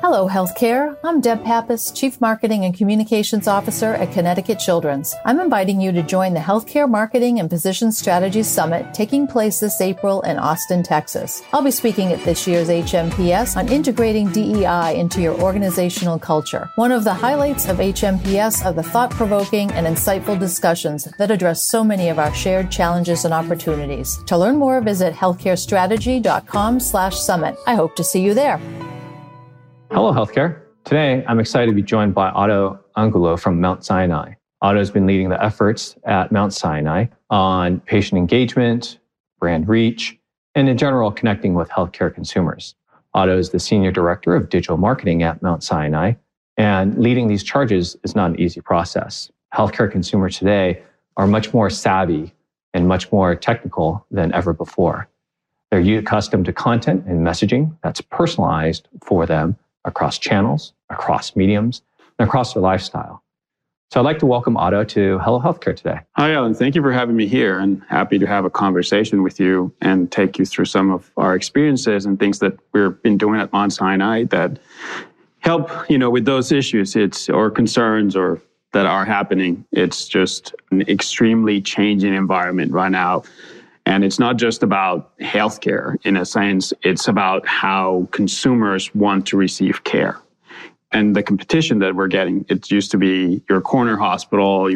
Hello, healthcare. I'm Deb Pappas, Chief Marketing and Communications Officer at Connecticut Children's. I'm inviting you to join the Healthcare Marketing and Physician Strategies Summit taking place this April in Austin, Texas. I'll be speaking at this year's HMPS on integrating DEI into your organizational culture. One of the highlights of HMPS are the thought-provoking and insightful discussions that address so many of our shared challenges and opportunities. To learn more, visit healthcarestrategy.com/summit. I hope to see you there. Hello, healthcare. Today, I'm excited to be joined by Otto Angulo from Mount Sinai. Otto's been leading the efforts at Mount Sinai on patient engagement, brand reach, and in general, connecting with healthcare consumers. Otto is the Senior Director of Digital Marketing at Mount Sinai, and leading these charges is not an easy process. Healthcare consumers today are much more savvy and much more technical than ever before. They're accustomed to content and messaging that's personalized for them, across channels, across mediums, and across their lifestyle. So I'd like to welcome Otto to Hello Healthcare today. Hi, Alan. Thank you for having me here, and happy to have a conversation with you and take you through some of our experiences and things that we've been doing at Mount Sinai that help, with those issues or concerns or that are happening. It's just an extremely changing environment right now. And it's not just about healthcare in a sense, it's about how consumers want to receive care. And the competition that we're getting, it used to be your corner hospital,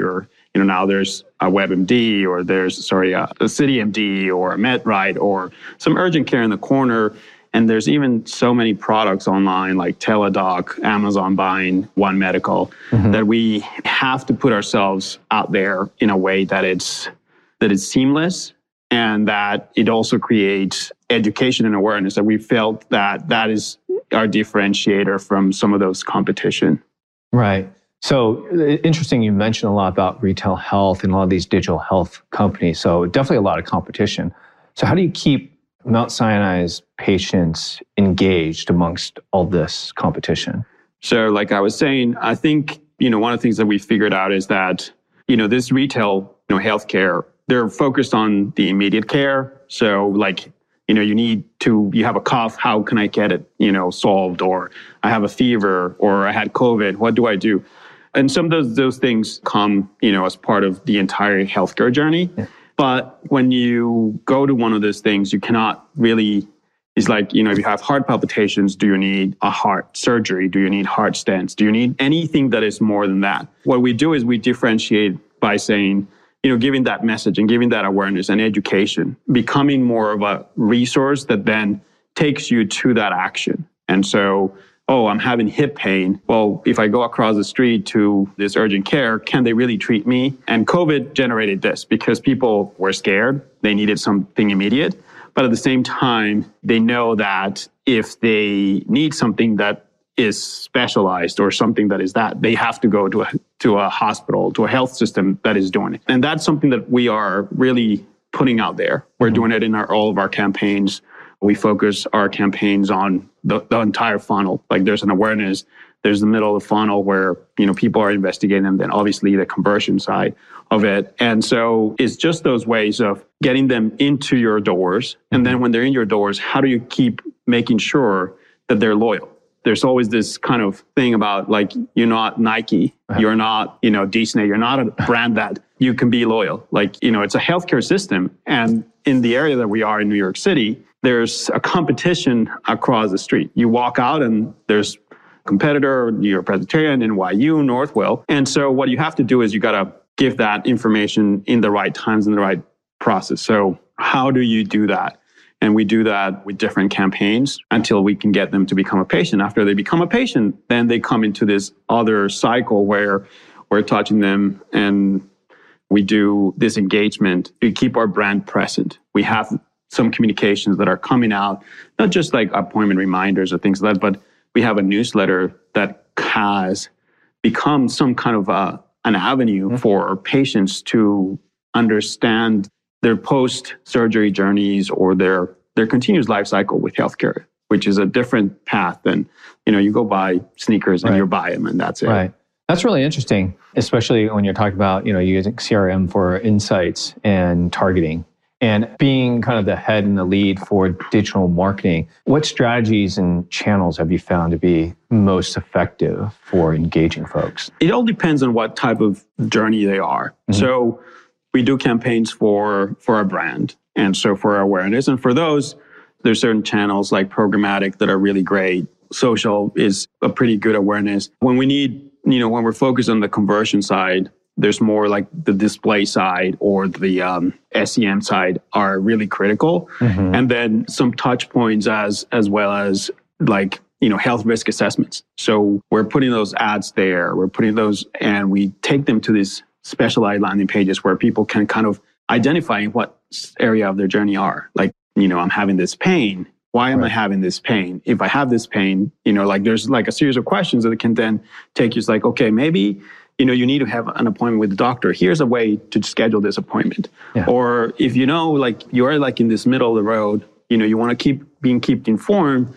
now there's a WebMD or a CityMD or a MedRite or some urgent care in the corner. And there's even so many products online like Teladoc, Amazon buying, One Medical, that we have to put ourselves out there in a way that it's seamless. And that it also creates education and awareness that we felt that is our differentiator from some of those competition. Right. So interesting, you mentioned a lot about retail health and a lot of these digital health companies. So definitely a lot of competition. So how do you keep Mount Sinai's patients engaged amongst all this competition? So like I was saying, I think, one of the things that we figured out is that, this retail, healthcare, they're focused on the immediate care. So you have a cough, how can I get it, solved? Or I have a fever or I had COVID, what do I do? And some of those things come, as part of the entire healthcare journey. Yeah. But when you go to one of those things, you cannot really, it's like, if you have heart palpitations, do you need a heart surgery? Do you need heart stents? Do you need anything that is more than that? What we do is we differentiate by saying, giving that message and giving that awareness and education, becoming more of a resource that then takes you to that action. And so, I'm having hip pain. Well, if I go across the street to this urgent care, can they really treat me? And COVID generated this because people were scared. They needed something immediate. But at the same time, they know that if they need something that is specialized or something they have to go to a hospital, to a health system that is doing it. And that's something that we are really putting out there. We're doing it in all of our campaigns. We focus our campaigns on the entire funnel. Like there's an awareness, there's the middle of the funnel where, people are investigating them, then obviously the conversion side of it. And so it's just those ways of getting them into your doors. And then when they're in your doors, how do you keep making sure that they're loyal? There's always this kind of thing about like, you're not Nike, you're not, Disney, you're not a brand that you can be loyal. Like, it's a healthcare system. And in the area that we are in New York City, there's a competition across the street. You walk out and there's a competitor, New York Presbyterian, NYU, Northwell. And so what you have to do is you got to give that information in the right times and the right process. So how do you do that? And we do that with different campaigns until we can get them to become a patient. After they become a patient, then they come into this other cycle where we're touching them and we do this engagement. We keep our brand present. We have some communications that are coming out, not just like appointment reminders or things like that, but we have a newsletter that has become some kind of an avenue for patients to understand their post-surgery journeys or their continuous life cycle with healthcare, which is a different path than, you go buy sneakers and you buy them and that's it. Right. That's really interesting, especially when you're talking about, using CRM for insights and targeting and being kind of the head and the lead for digital marketing. What strategies and channels have you found to be most effective for engaging folks? It all depends on what type of journey they are. Mm-hmm. So we do campaigns for our brand and so for our awareness. And for those, there's certain channels like programmatic that are really great. Social is a pretty good awareness. When we need, when we're focused on the conversion side, there's more like the display side or the SEM side are really critical. Mm-hmm. And then some touch points as well as like, health risk assessments. So we're putting those ads there, and we take them to these specialized landing pages where people can kind of identify what area of their journey are. Like, I'm having this pain. Why am I having this pain? If I have this pain, there's like a series of questions that can then take you. It's like, okay, maybe, you need to have an appointment with the doctor. Here's a way to schedule this appointment. Yeah. Or if you're like in this middle of the road, you want to keep informed,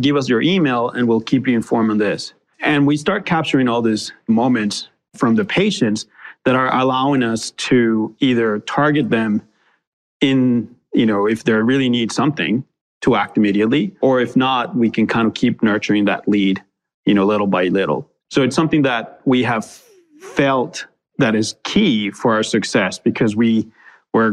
give us your email and we'll keep you informed on this. And we start capturing all these moments from the patients that are allowing us to either target them in, if they really need something to act immediately, or if not, we can kind of keep nurturing that lead, little by little. So it's something that we have felt that is key for our success because we're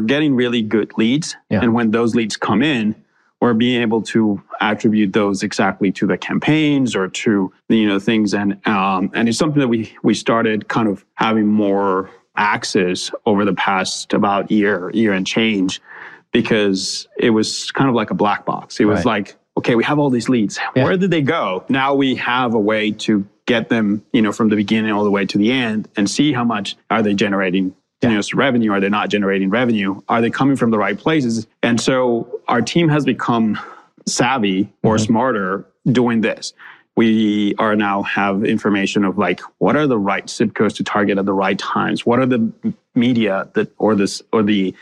getting really good leads. Yeah. And when those leads come in, we're being able to attribute those exactly to the campaigns or to, things. And it's something that we started kind of having more access over the past about year and change, because it was kind of like a black box. It was like, okay, we have all these leads. Yeah. Where did they go? Now we have a way to get them, from the beginning all the way to the end and see how much are they generating revenue. Are they not generating revenue? Are they coming from the right places? And so our team has become savvy or smarter doing this. We are now have information of like, what are the right zip codes to target at the right times? What are the media or the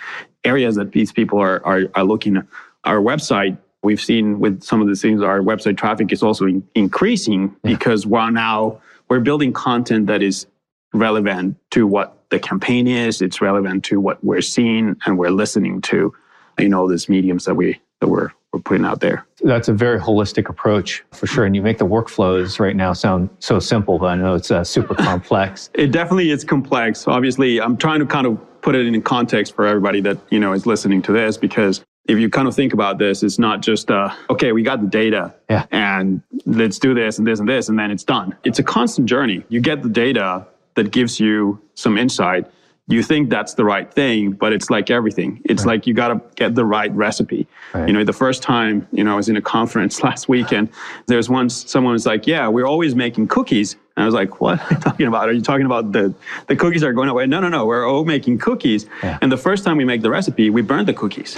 areas that these people are looking at? Our website, we've seen with some of the things, our website traffic is also increasing because we're building content that is relevant to what the campaign is. It's relevant to what we're seeing and we're listening to in all these mediums that we're putting out there. That's a very holistic approach for sure. And you make the workflows right now sound so simple, but I know it's super complex. It definitely is complex. Obviously, I'm trying to kind of put it in context for everybody that, is listening to this, because if you kind of think about this, it's not just, okay, we got the data and let's do this and this and this, and then it's done. It's a constant journey. You get the data that gives you some insight. You think that's the right thing, but it's like everything. It's like you got to get the right recipe. Right. The first time, I was in a conference last week and there's someone was like, yeah, we're always making cookies. And I was like, what are you talking about? Are you talking about the cookies are going away? No, we're all making cookies. Yeah. And the first time we make the recipe, we burn the cookies.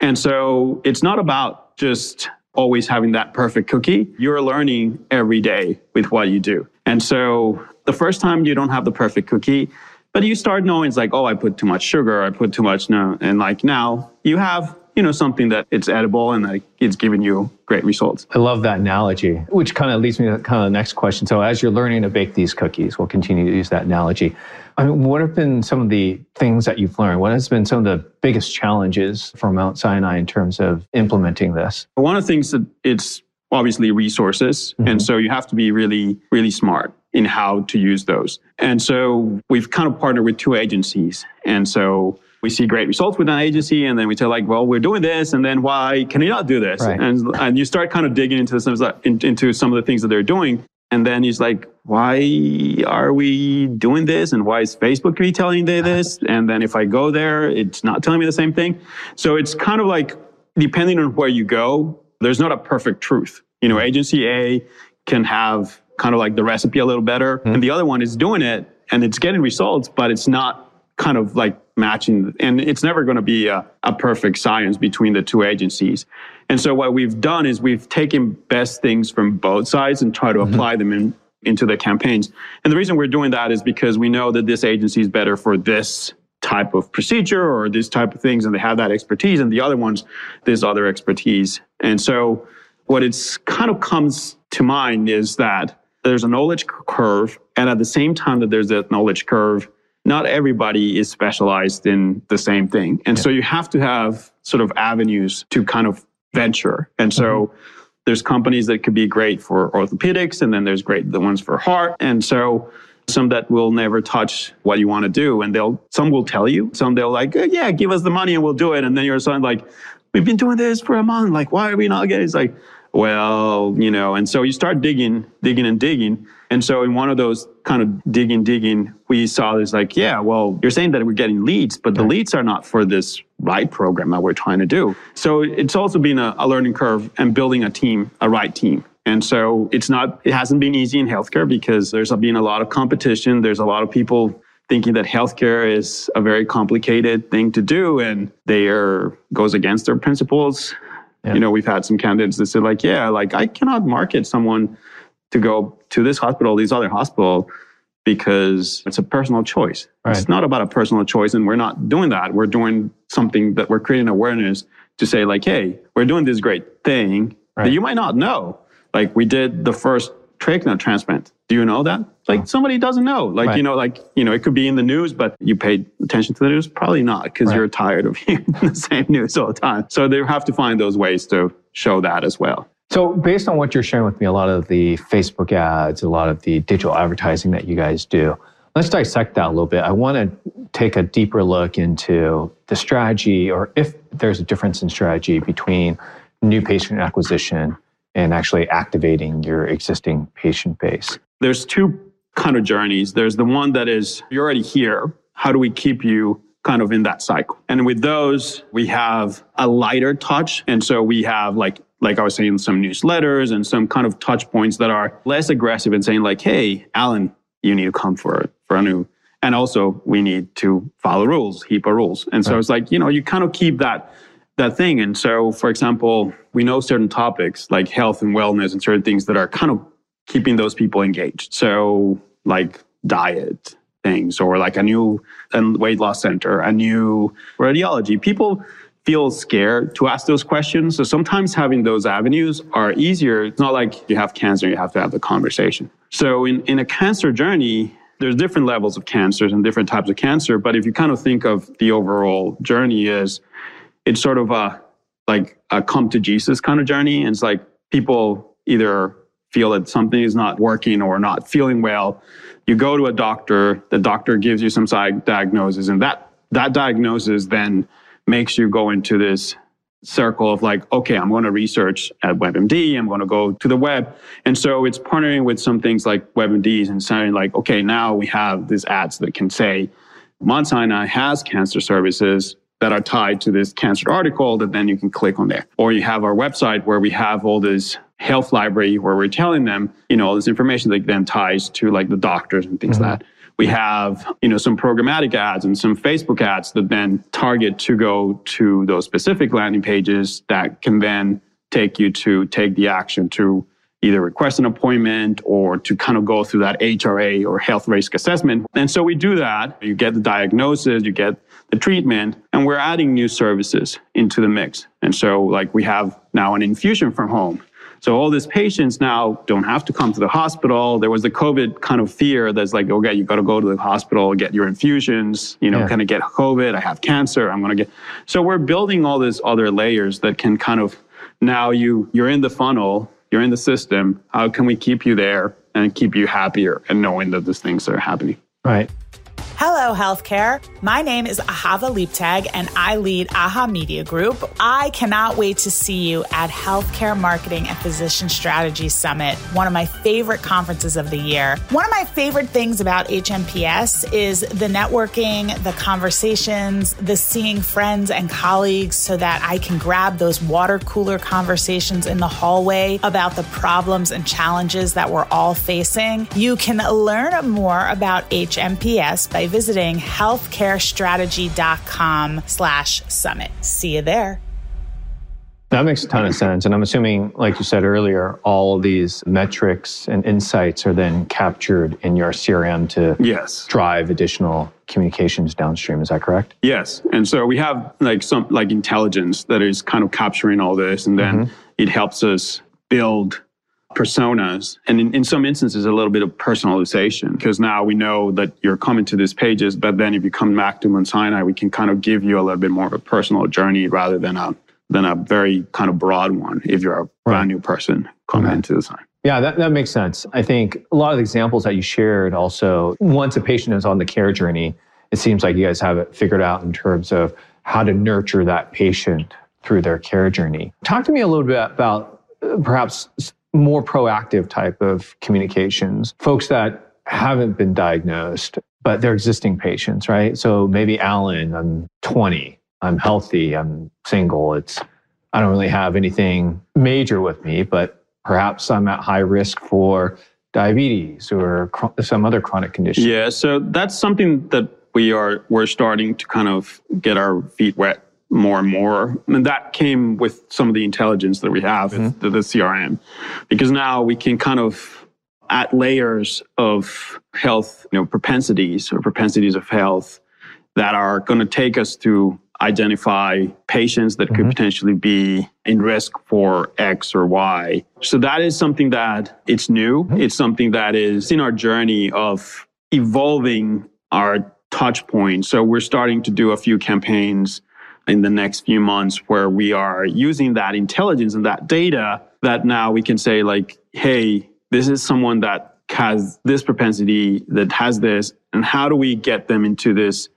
And so it's not about just always having that perfect cookie. You're learning every day with what you do. And so the first time you don't have the perfect cookie, but you start knowing it's like, oh, I put too much sugar, I put too much, no. And like now you have, something that it's edible and like it's giving you great results. I love that analogy, which kind of leads me to the next question. So as you're learning to bake these cookies, we'll continue to use that analogy. I mean, what have been some of the things that you've learned? What has been some of the biggest challenges for Mount Sinai in terms of implementing this? One of the things that it's obviously resources. Mm-hmm. And so you have to be really, really smart in how to use those. And so we've kind of partnered with two agencies. And so we see great results with an agency and then we tell like, well, we're doing this and then why can you not do this? Right. And you start kind of digging into some of the things that they're doing. And then he's like, why are we doing this? And why is Facebook be telling me this? And then if I go there, it's not telling me the same thing. So it's kind of like, depending on where you go, there's not a perfect truth. Agency A can have kind of like the recipe a little better. Mm-hmm. And the other one is doing it and it's getting results, but it's not kind of like matching. And it's never going to be a perfect science between the two agencies. And so what we've done is we've taken best things from both sides and try to apply them into the campaigns. And the reason we're doing that is because we know that this agency is better for this type of procedure or these type of things, and they have that expertise, and the other ones, there's other expertise. And so what it's kind of comes to mind is that there's a knowledge curve, and at the same time that there's that knowledge curve, not everybody is specialized in the same thing. And so you have to have sort of avenues to kind of venture. And so there's companies that could be great for orthopedics, and then there's great the ones for heart. And so some that will never touch what you want to do. And some will tell you, some they'll like, yeah, give us the money and we'll do it. And then your son like, we've been doing this for a month. Like, why are we not getting it? It's like, well, you know, and so you start digging. And so in one of those kind of digging, we saw this like, yeah, well, you're saying that we're getting leads, but the leads are not for this right program that we're trying to do. So it's also been a learning curve and building a team, a right team. And so it hasn't been easy in healthcare because there's been a lot of competition. There's a lot of people thinking that healthcare is a very complicated thing to do, and goes against their principles. Yeah. You know, we've had some candidates that said like, yeah, like I cannot market someone to go to this hospital, this other hospital, because it's a personal choice. Right. It's not about a personal choice, and we're not doing that. We're doing something that we're creating awareness to say like, hey, we're doing this great thing that you might not know. Like we did the first trachea transplant. Do you know that? Like somebody doesn't know. Like, you know, it could be in the news, but you paid attention to the news? Probably not, because you're tired of hearing the same news all the time. So they have to find those ways to show that as well. So based on what you're sharing with me, a lot of the Facebook ads, a lot of the digital advertising that you guys do, let's dissect that a little bit. I want to take a deeper look into the strategy, or if there's a difference in strategy between new patient acquisition and actually activating your existing patient base. There's two kind of journeys. There's the one that is, you're already here. How do we keep you kind of in that cycle? And with those, we have a lighter touch. And so we have like I was saying, some newsletters and some kind of touch points that are less aggressive in saying like, hey, Alan, you need to come for a new. And also we need to follow rules, HIPAA rules. And so it's like, you know, you kind of keep that thing. And so, for example, we know certain topics like health and wellness and certain things that are kind of keeping those people engaged. So like diet things, or like a new weight loss center, a new radiology. People feel scared to ask those questions. So sometimes having those avenues are easier. It's not like you have cancer, you have to have the conversation. So in a cancer journey, there's different levels of cancers and different types of cancer. But if you kind of think of the overall journey is, it's sort of a come to Jesus kind of journey. And it's like people either feel that something is not working or not feeling well. You go to a doctor, the doctor gives you some diagnosis, and that diagnosis then makes you go into this circle of like, okay, I'm going to research at WebMD. I'm going to go to the web. And so it's partnering with some things like WebMDs and saying like, okay, now we have these ads that can say, Mount Sinai has cancer services that are tied to this cancer article that then you can click on there. Or you have our website where we have all this health library where we're telling them, you know, all this information that then ties to like the doctors and things like that. We have, you know, some programmatic ads and some Facebook ads that then target to go to those specific landing pages that can then take you to take the action to either request an appointment or to kind of go through that HRA or health risk assessment. And so we do that. You get the diagnosis, you get the treatment, and we're adding new services into the mix. And so like we have now an infusion from home. So all these patients now don't have to come to the hospital. There was the COVID kind of fear that's like, okay, you got to go to the hospital, get your infusions, you know, kind of get COVID, I have cancer, I'm going to get. So we're building all these other layers that can kind of, now you're in the funnel, you're in the system. How can we keep you there and keep you happier and knowing that these things are happening? Right. Hello, healthcare. My name is Ahava Leaptag, and I lead AHA Media Group. I cannot wait to see you at Healthcare Marketing and Physician Strategy Summit, one of my favorite conferences of the year. One of my favorite things about HMPS is the networking, the conversations, the seeing friends and colleagues so that I can grab those water cooler conversations in the hallway about the problems and challenges that we're all facing. You can learn more about HMPS by visiting healthcarestrategy.com/summit. See you there. That makes a ton of sense. And I'm assuming, like you said earlier, all of these metrics and insights are then captured in your CRM to drive additional communications downstream. Is that correct? Yes. And so we have like some like intelligence that is kind of capturing all this. And then it helps us build personas. And in some instances, a little bit of personalization, because now we know that you're coming to these pages. But then if you come back to Mount Sinai, we can kind of give you a little bit more of a personal journey rather than a very kind of broad one if you're a brand new person coming into the sign. Yeah, that makes sense. I think a lot of the examples that you shared also, once a patient is on the care journey, it seems like you guys have it figured out in terms of how to nurture that patient through their care journey. Talk to me a little bit about perhaps more proactive type of communications, folks that haven't been diagnosed, but they're existing patients, right? So maybe Alan, I'm 20. I'm healthy, I'm single, I don't really have anything major with me, but perhaps I'm at high risk for diabetes or some other chronic condition. Yeah, so that's something that we're starting to kind of get our feet wet more and more. And that came with some of the intelligence that we have with the CRM, because now we can kind of add layers of health, propensities or propensities of health that are going to take us to identify patients that could potentially be in risk for X or Y. So that is something that it's new. It's something that is in our journey of evolving our touch point. So we're starting to do a few campaigns in the next few months where we are using that intelligence and that data that now we can say like, hey, this is someone that has this propensity, that has this, and how do we get them into this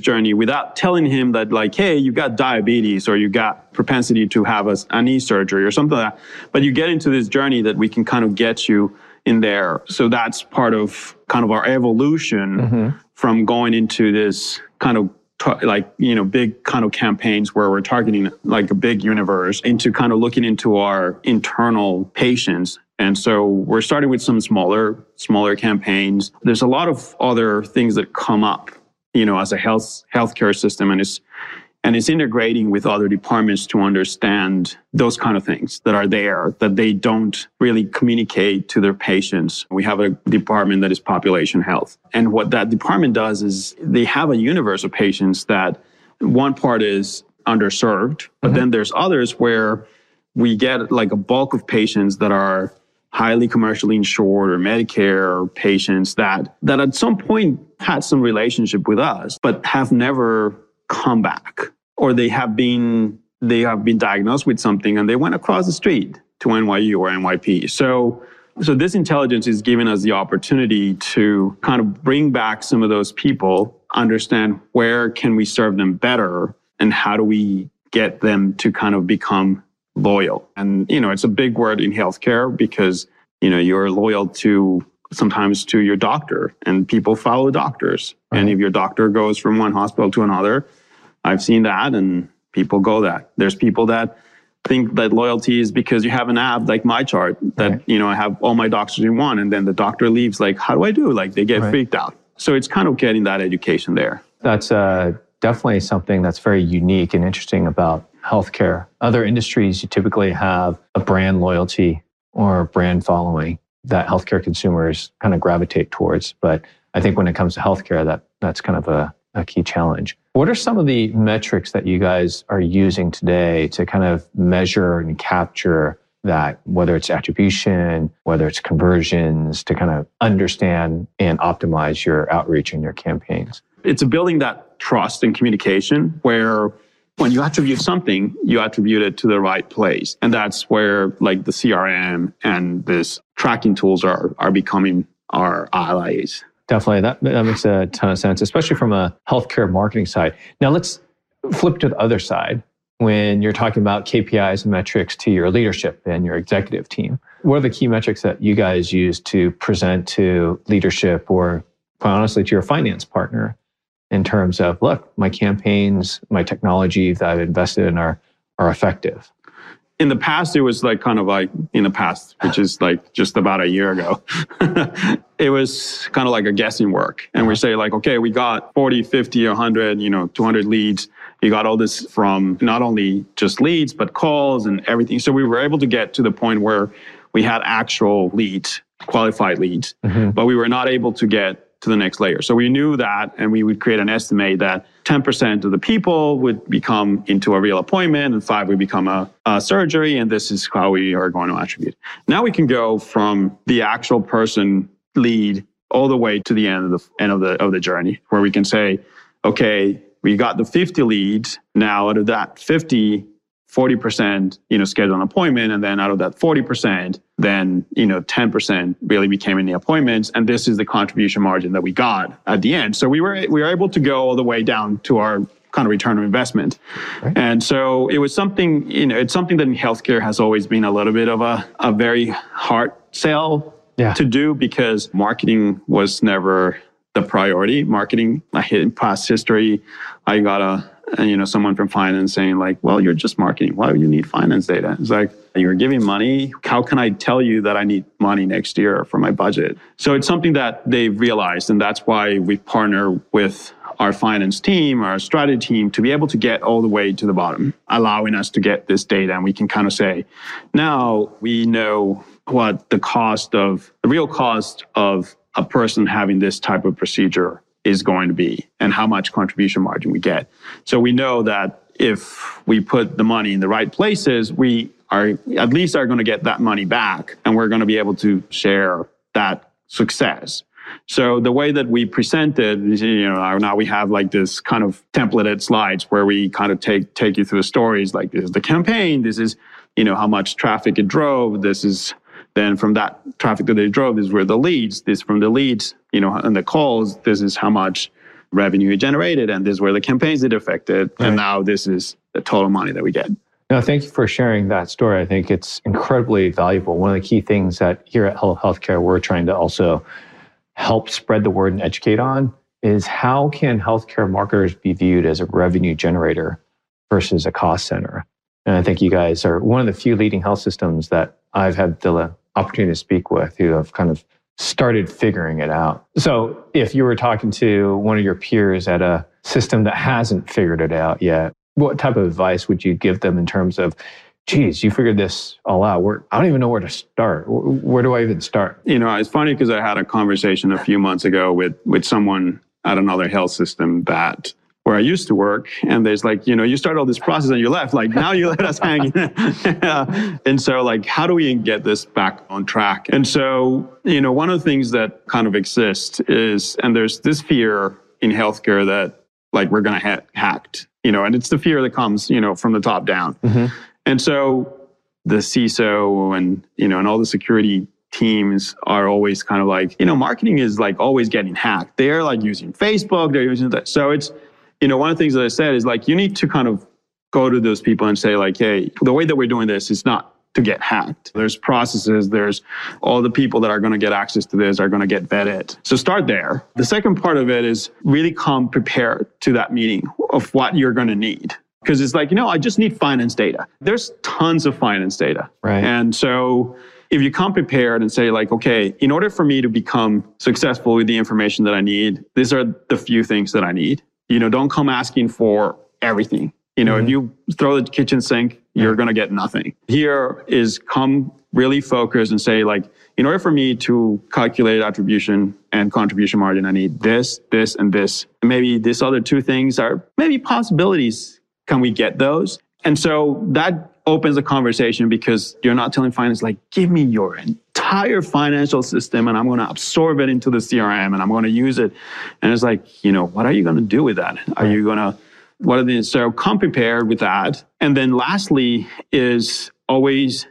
journey without telling him that like, hey, you got diabetes or you got propensity to have a knee surgery or something like that. But you get into this journey that we can kind of get you in there. So that's part of kind of our evolution from going into this kind of big kind of campaigns where we're targeting like a big universe into kind of looking into our internal patients. And so we're starting with some smaller campaigns. There's a lot of other things that come up as a healthcare system, and it's integrating with other departments to understand those kind of things that are there that they don't really communicate to their patients. We have a department that is population health, and what that department does is they have a universe of patients that one part is underserved, but then there's others where we get like a bulk of patients that are highly commercially insured or Medicare or patients that at some point had some relationship with us, but have never come back, or they have been diagnosed with something and they went across the street to NYU or NYP. So this intelligence is giving us the opportunity to kind of bring back some of those people, understand where can we serve them better, and how do we get them to kind of become loyal. And, it's a big word in healthcare because, you're loyal sometimes to your doctor, and people follow doctors. Right. And if your doctor goes from one hospital to another, I've seen that, and people go that. There's people that think that loyalty is because you have an app like MyChart that, I have all my doctors in one, and then the doctor leaves, like, how do I do? Like, they get freaked out. So it's kind of getting that education there. That's definitely something that's very unique and interesting about healthcare. Other industries, you typically have a brand loyalty or brand following that healthcare consumers kind of gravitate towards. But I think when it comes to healthcare, that's kind of a key challenge. What are some of the metrics that you guys are using today to kind of measure and capture that, whether it's attribution, whether it's conversions, to kind of understand and optimize your outreach and your campaigns? It's building that trust and communication where when you attribute something, you attribute it to the right place. And that's where like the CRM and this tracking tools are becoming our allies. Definitely. That makes a ton of sense, especially from a healthcare marketing side. Now let's flip to the other side. When you're talking about KPIs and metrics to your leadership and your executive team, what are the key metrics that you guys use to present to leadership, or quite honestly to your finance partner, in terms of, look, my campaigns, my technology that I've invested in are effective? In the past, it was like kind of like in the past, which is like just about a year ago, it was kind of like a guessing work. And we say like, okay, we got 40, 50, 100, 200 leads. You got all this from not only just leads, but calls and everything. So we were able to get to the point where we had actual leads, qualified leads, but we were not able to get to the next layer. So we knew that, and we would create an estimate that 10% of the people would become into a real appointment and 5 would become a surgery. And this is how we are going to attribute. Now we can go from the actual person lead all the way to the end of the journey, where we can say, okay, we got the 50 leads. Now out of that 50, 40%, schedule an appointment. And then out of that 40%, then, 10% really became in the appointments. And this is the contribution margin that we got at the end. So we were able to go all the way down to our kind of return on investment. Right. And so it was something, it's something that in healthcare has always been a little bit of a very hard sell to do, because marketing was never the priority. Marketing, I hit past history. I got someone from finance saying like, well, you're just marketing. Why do you need finance data? It's like, you're giving money. How can I tell you that I need money next year for my budget? So it's something that they realized. And that's why we partner with our finance team, our strategy team, to be able to get all the way to the bottom, allowing us to get this data. And we can kind of say, now we know what the real cost of a person having this type of procedure is going to be, and how much contribution margin we get. So we know that if we put the money in the right places, we are going to get that money back, and we're going to be able to share that success. So the way that we present it, now we have like this kind of templated slides where we kind of take you through stories. Like, this is the campaign. This is, how much traffic it drove. This is, then from that traffic that they drove, these were the leads. This from the leads, and the calls, this is how much revenue it generated, and this were the campaigns that affected. Right. And now this is the total money that we get. Now, thank you for sharing that story. I think it's incredibly valuable. One of the key things that here at Hello Healthcare, we're trying to also help spread the word and educate on is how can healthcare marketers be viewed as a revenue generator versus a cost center? And I think you guys are one of the few leading health systems that I've had the opportunity to speak with who have kind of started figuring it out. So if you were talking to one of your peers at a system that hasn't figured it out yet, what type of advice would you give them in terms of, geez, you figured this all out. I don't even know where to start. Where do I even start? It's funny because I had a conversation a few months ago with someone at another health system that where I used to work, and there's like, you started all this process and you left, like now you let us hang. And so like, how do we get this back on track? And so, one of the things that kind of exists is, and there's this fear in healthcare that like, we're going to hacked, and it's the fear that comes, from the top down. Mm-hmm. And so the CISO and, and all the security teams are always kind of like, marketing is like always getting hacked. They're like using Facebook, they're using that. So it's, one of the things that I said is like, you need to kind of go to those people and say like, hey, the way that we're doing this is not to get hacked. There's processes, there's all the people that are going to get access to this are going to get vetted. So start there. The second part of it is really come prepared to that meeting of what you're going to need. Because it's like, I just need finance data. There's tons of finance data. Right. And so if you come prepared and say like, okay, in order for me to become successful with the information that I need, these are the few things that I need. Don't come asking for everything. Mm-hmm. If you throw the kitchen sink, you're going to get nothing. Here is come really focus and say like, in order for me to calculate attribution and contribution margin, I need this, this, and this. Maybe these other two things are maybe possibilities. Can we get those? And so that opens the conversation, because you're not telling finance like, give me your entire financial system and I'm going to absorb it into the CRM and I'm going to use it. And it's like, what are you going to do with that? Are you going to, what are the, so come prepared with that. And then lastly is always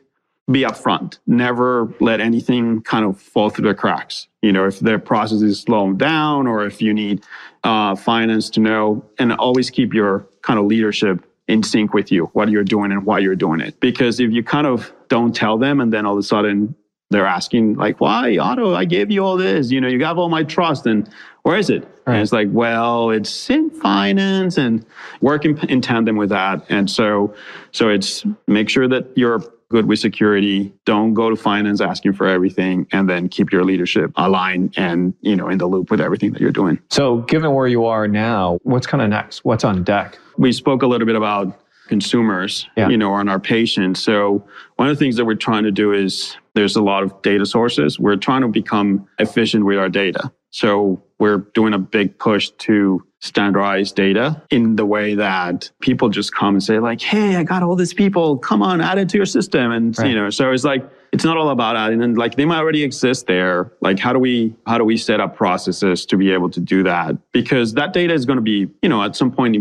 be upfront. Never let anything kind of fall through the cracks. If their process is slowing down or if you need finance to know, and always keep your kind of leadership in sync with you, what you're doing and why you're doing it. Because if you kind of don't tell them and then all of a sudden they're asking like, why, Otto, I gave you all this, you got all my trust and where is it? Right. And it's like, well, it's in finance and work in tandem with that. And so it's make sure that you're good with security, don't go to finance asking for everything, and then keep your leadership aligned and, you know, in the loop with everything that you're doing. So given where you are now, what's kind of next? What's on deck? We spoke a little bit about consumers, you know, and our patients. So one of the things that we're trying to do is there's a lot of data sources. We're trying to become efficient with our data. So we're doing a big push to standardize data in the way that people just come and say like, hey, I got all these people, come on, add it to your system. And, you know, so it's like, it's not all about adding and like they might already exist there. Like, how do we set up processes to be able to do that? Because that data is going to be, you know, at some point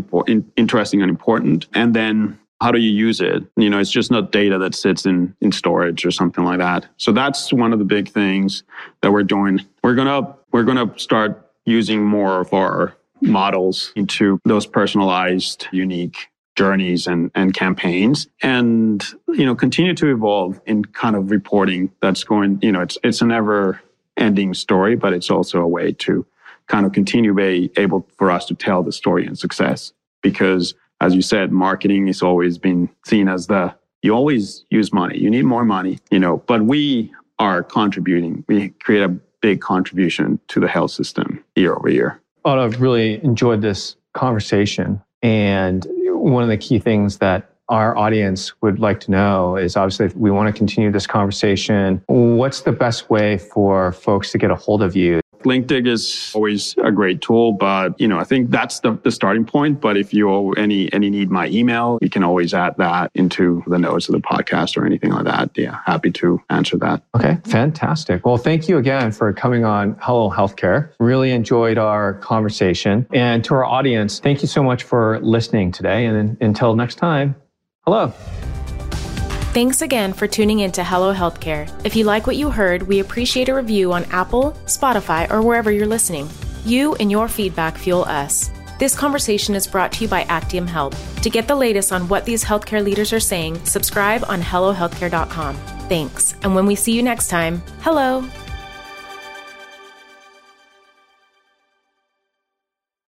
interesting and important. And then how do you use it? You know, it's just not data that sits in storage or something like that. So that's one of the big things that we're doing. We're going to start using more of our models into those personalized, unique journeys and campaigns, and, you know, continue to evolve in kind of reporting that's going, you know, it's a never ending story, but it's also a way to kind of continue be able for us to tell the story and success. Because as you said, marketing has always been seen as the, you always use money, you need more money, you know, but we are contributing. We create a big contribution to the health system year over year. Otto, I've really enjoyed this conversation. And one of the key things that our audience would like to know is obviously we want to continue this conversation. What's the best way for folks to get a hold of you? LinkedIn is always a great tool, but, you know, I think that's the starting point. But if you any need my email, you can always add that into the notes of the podcast or anything like that. Yeah, happy to answer that. Okay, fantastic. Well, thank you again for coming on Hello Healthcare. Really enjoyed our conversation. And to our audience, thank you so much for listening today. And until next time, hello. Thanks again for tuning in to Hello Healthcare. If you like what you heard, we appreciate a review on Apple, Spotify, or wherever you're listening. You and your feedback fuel us. This conversation is brought to you by Actium Health. To get the latest on what these healthcare leaders are saying, subscribe on HelloHealthcare.com. Thanks, and when we see you next time, hello.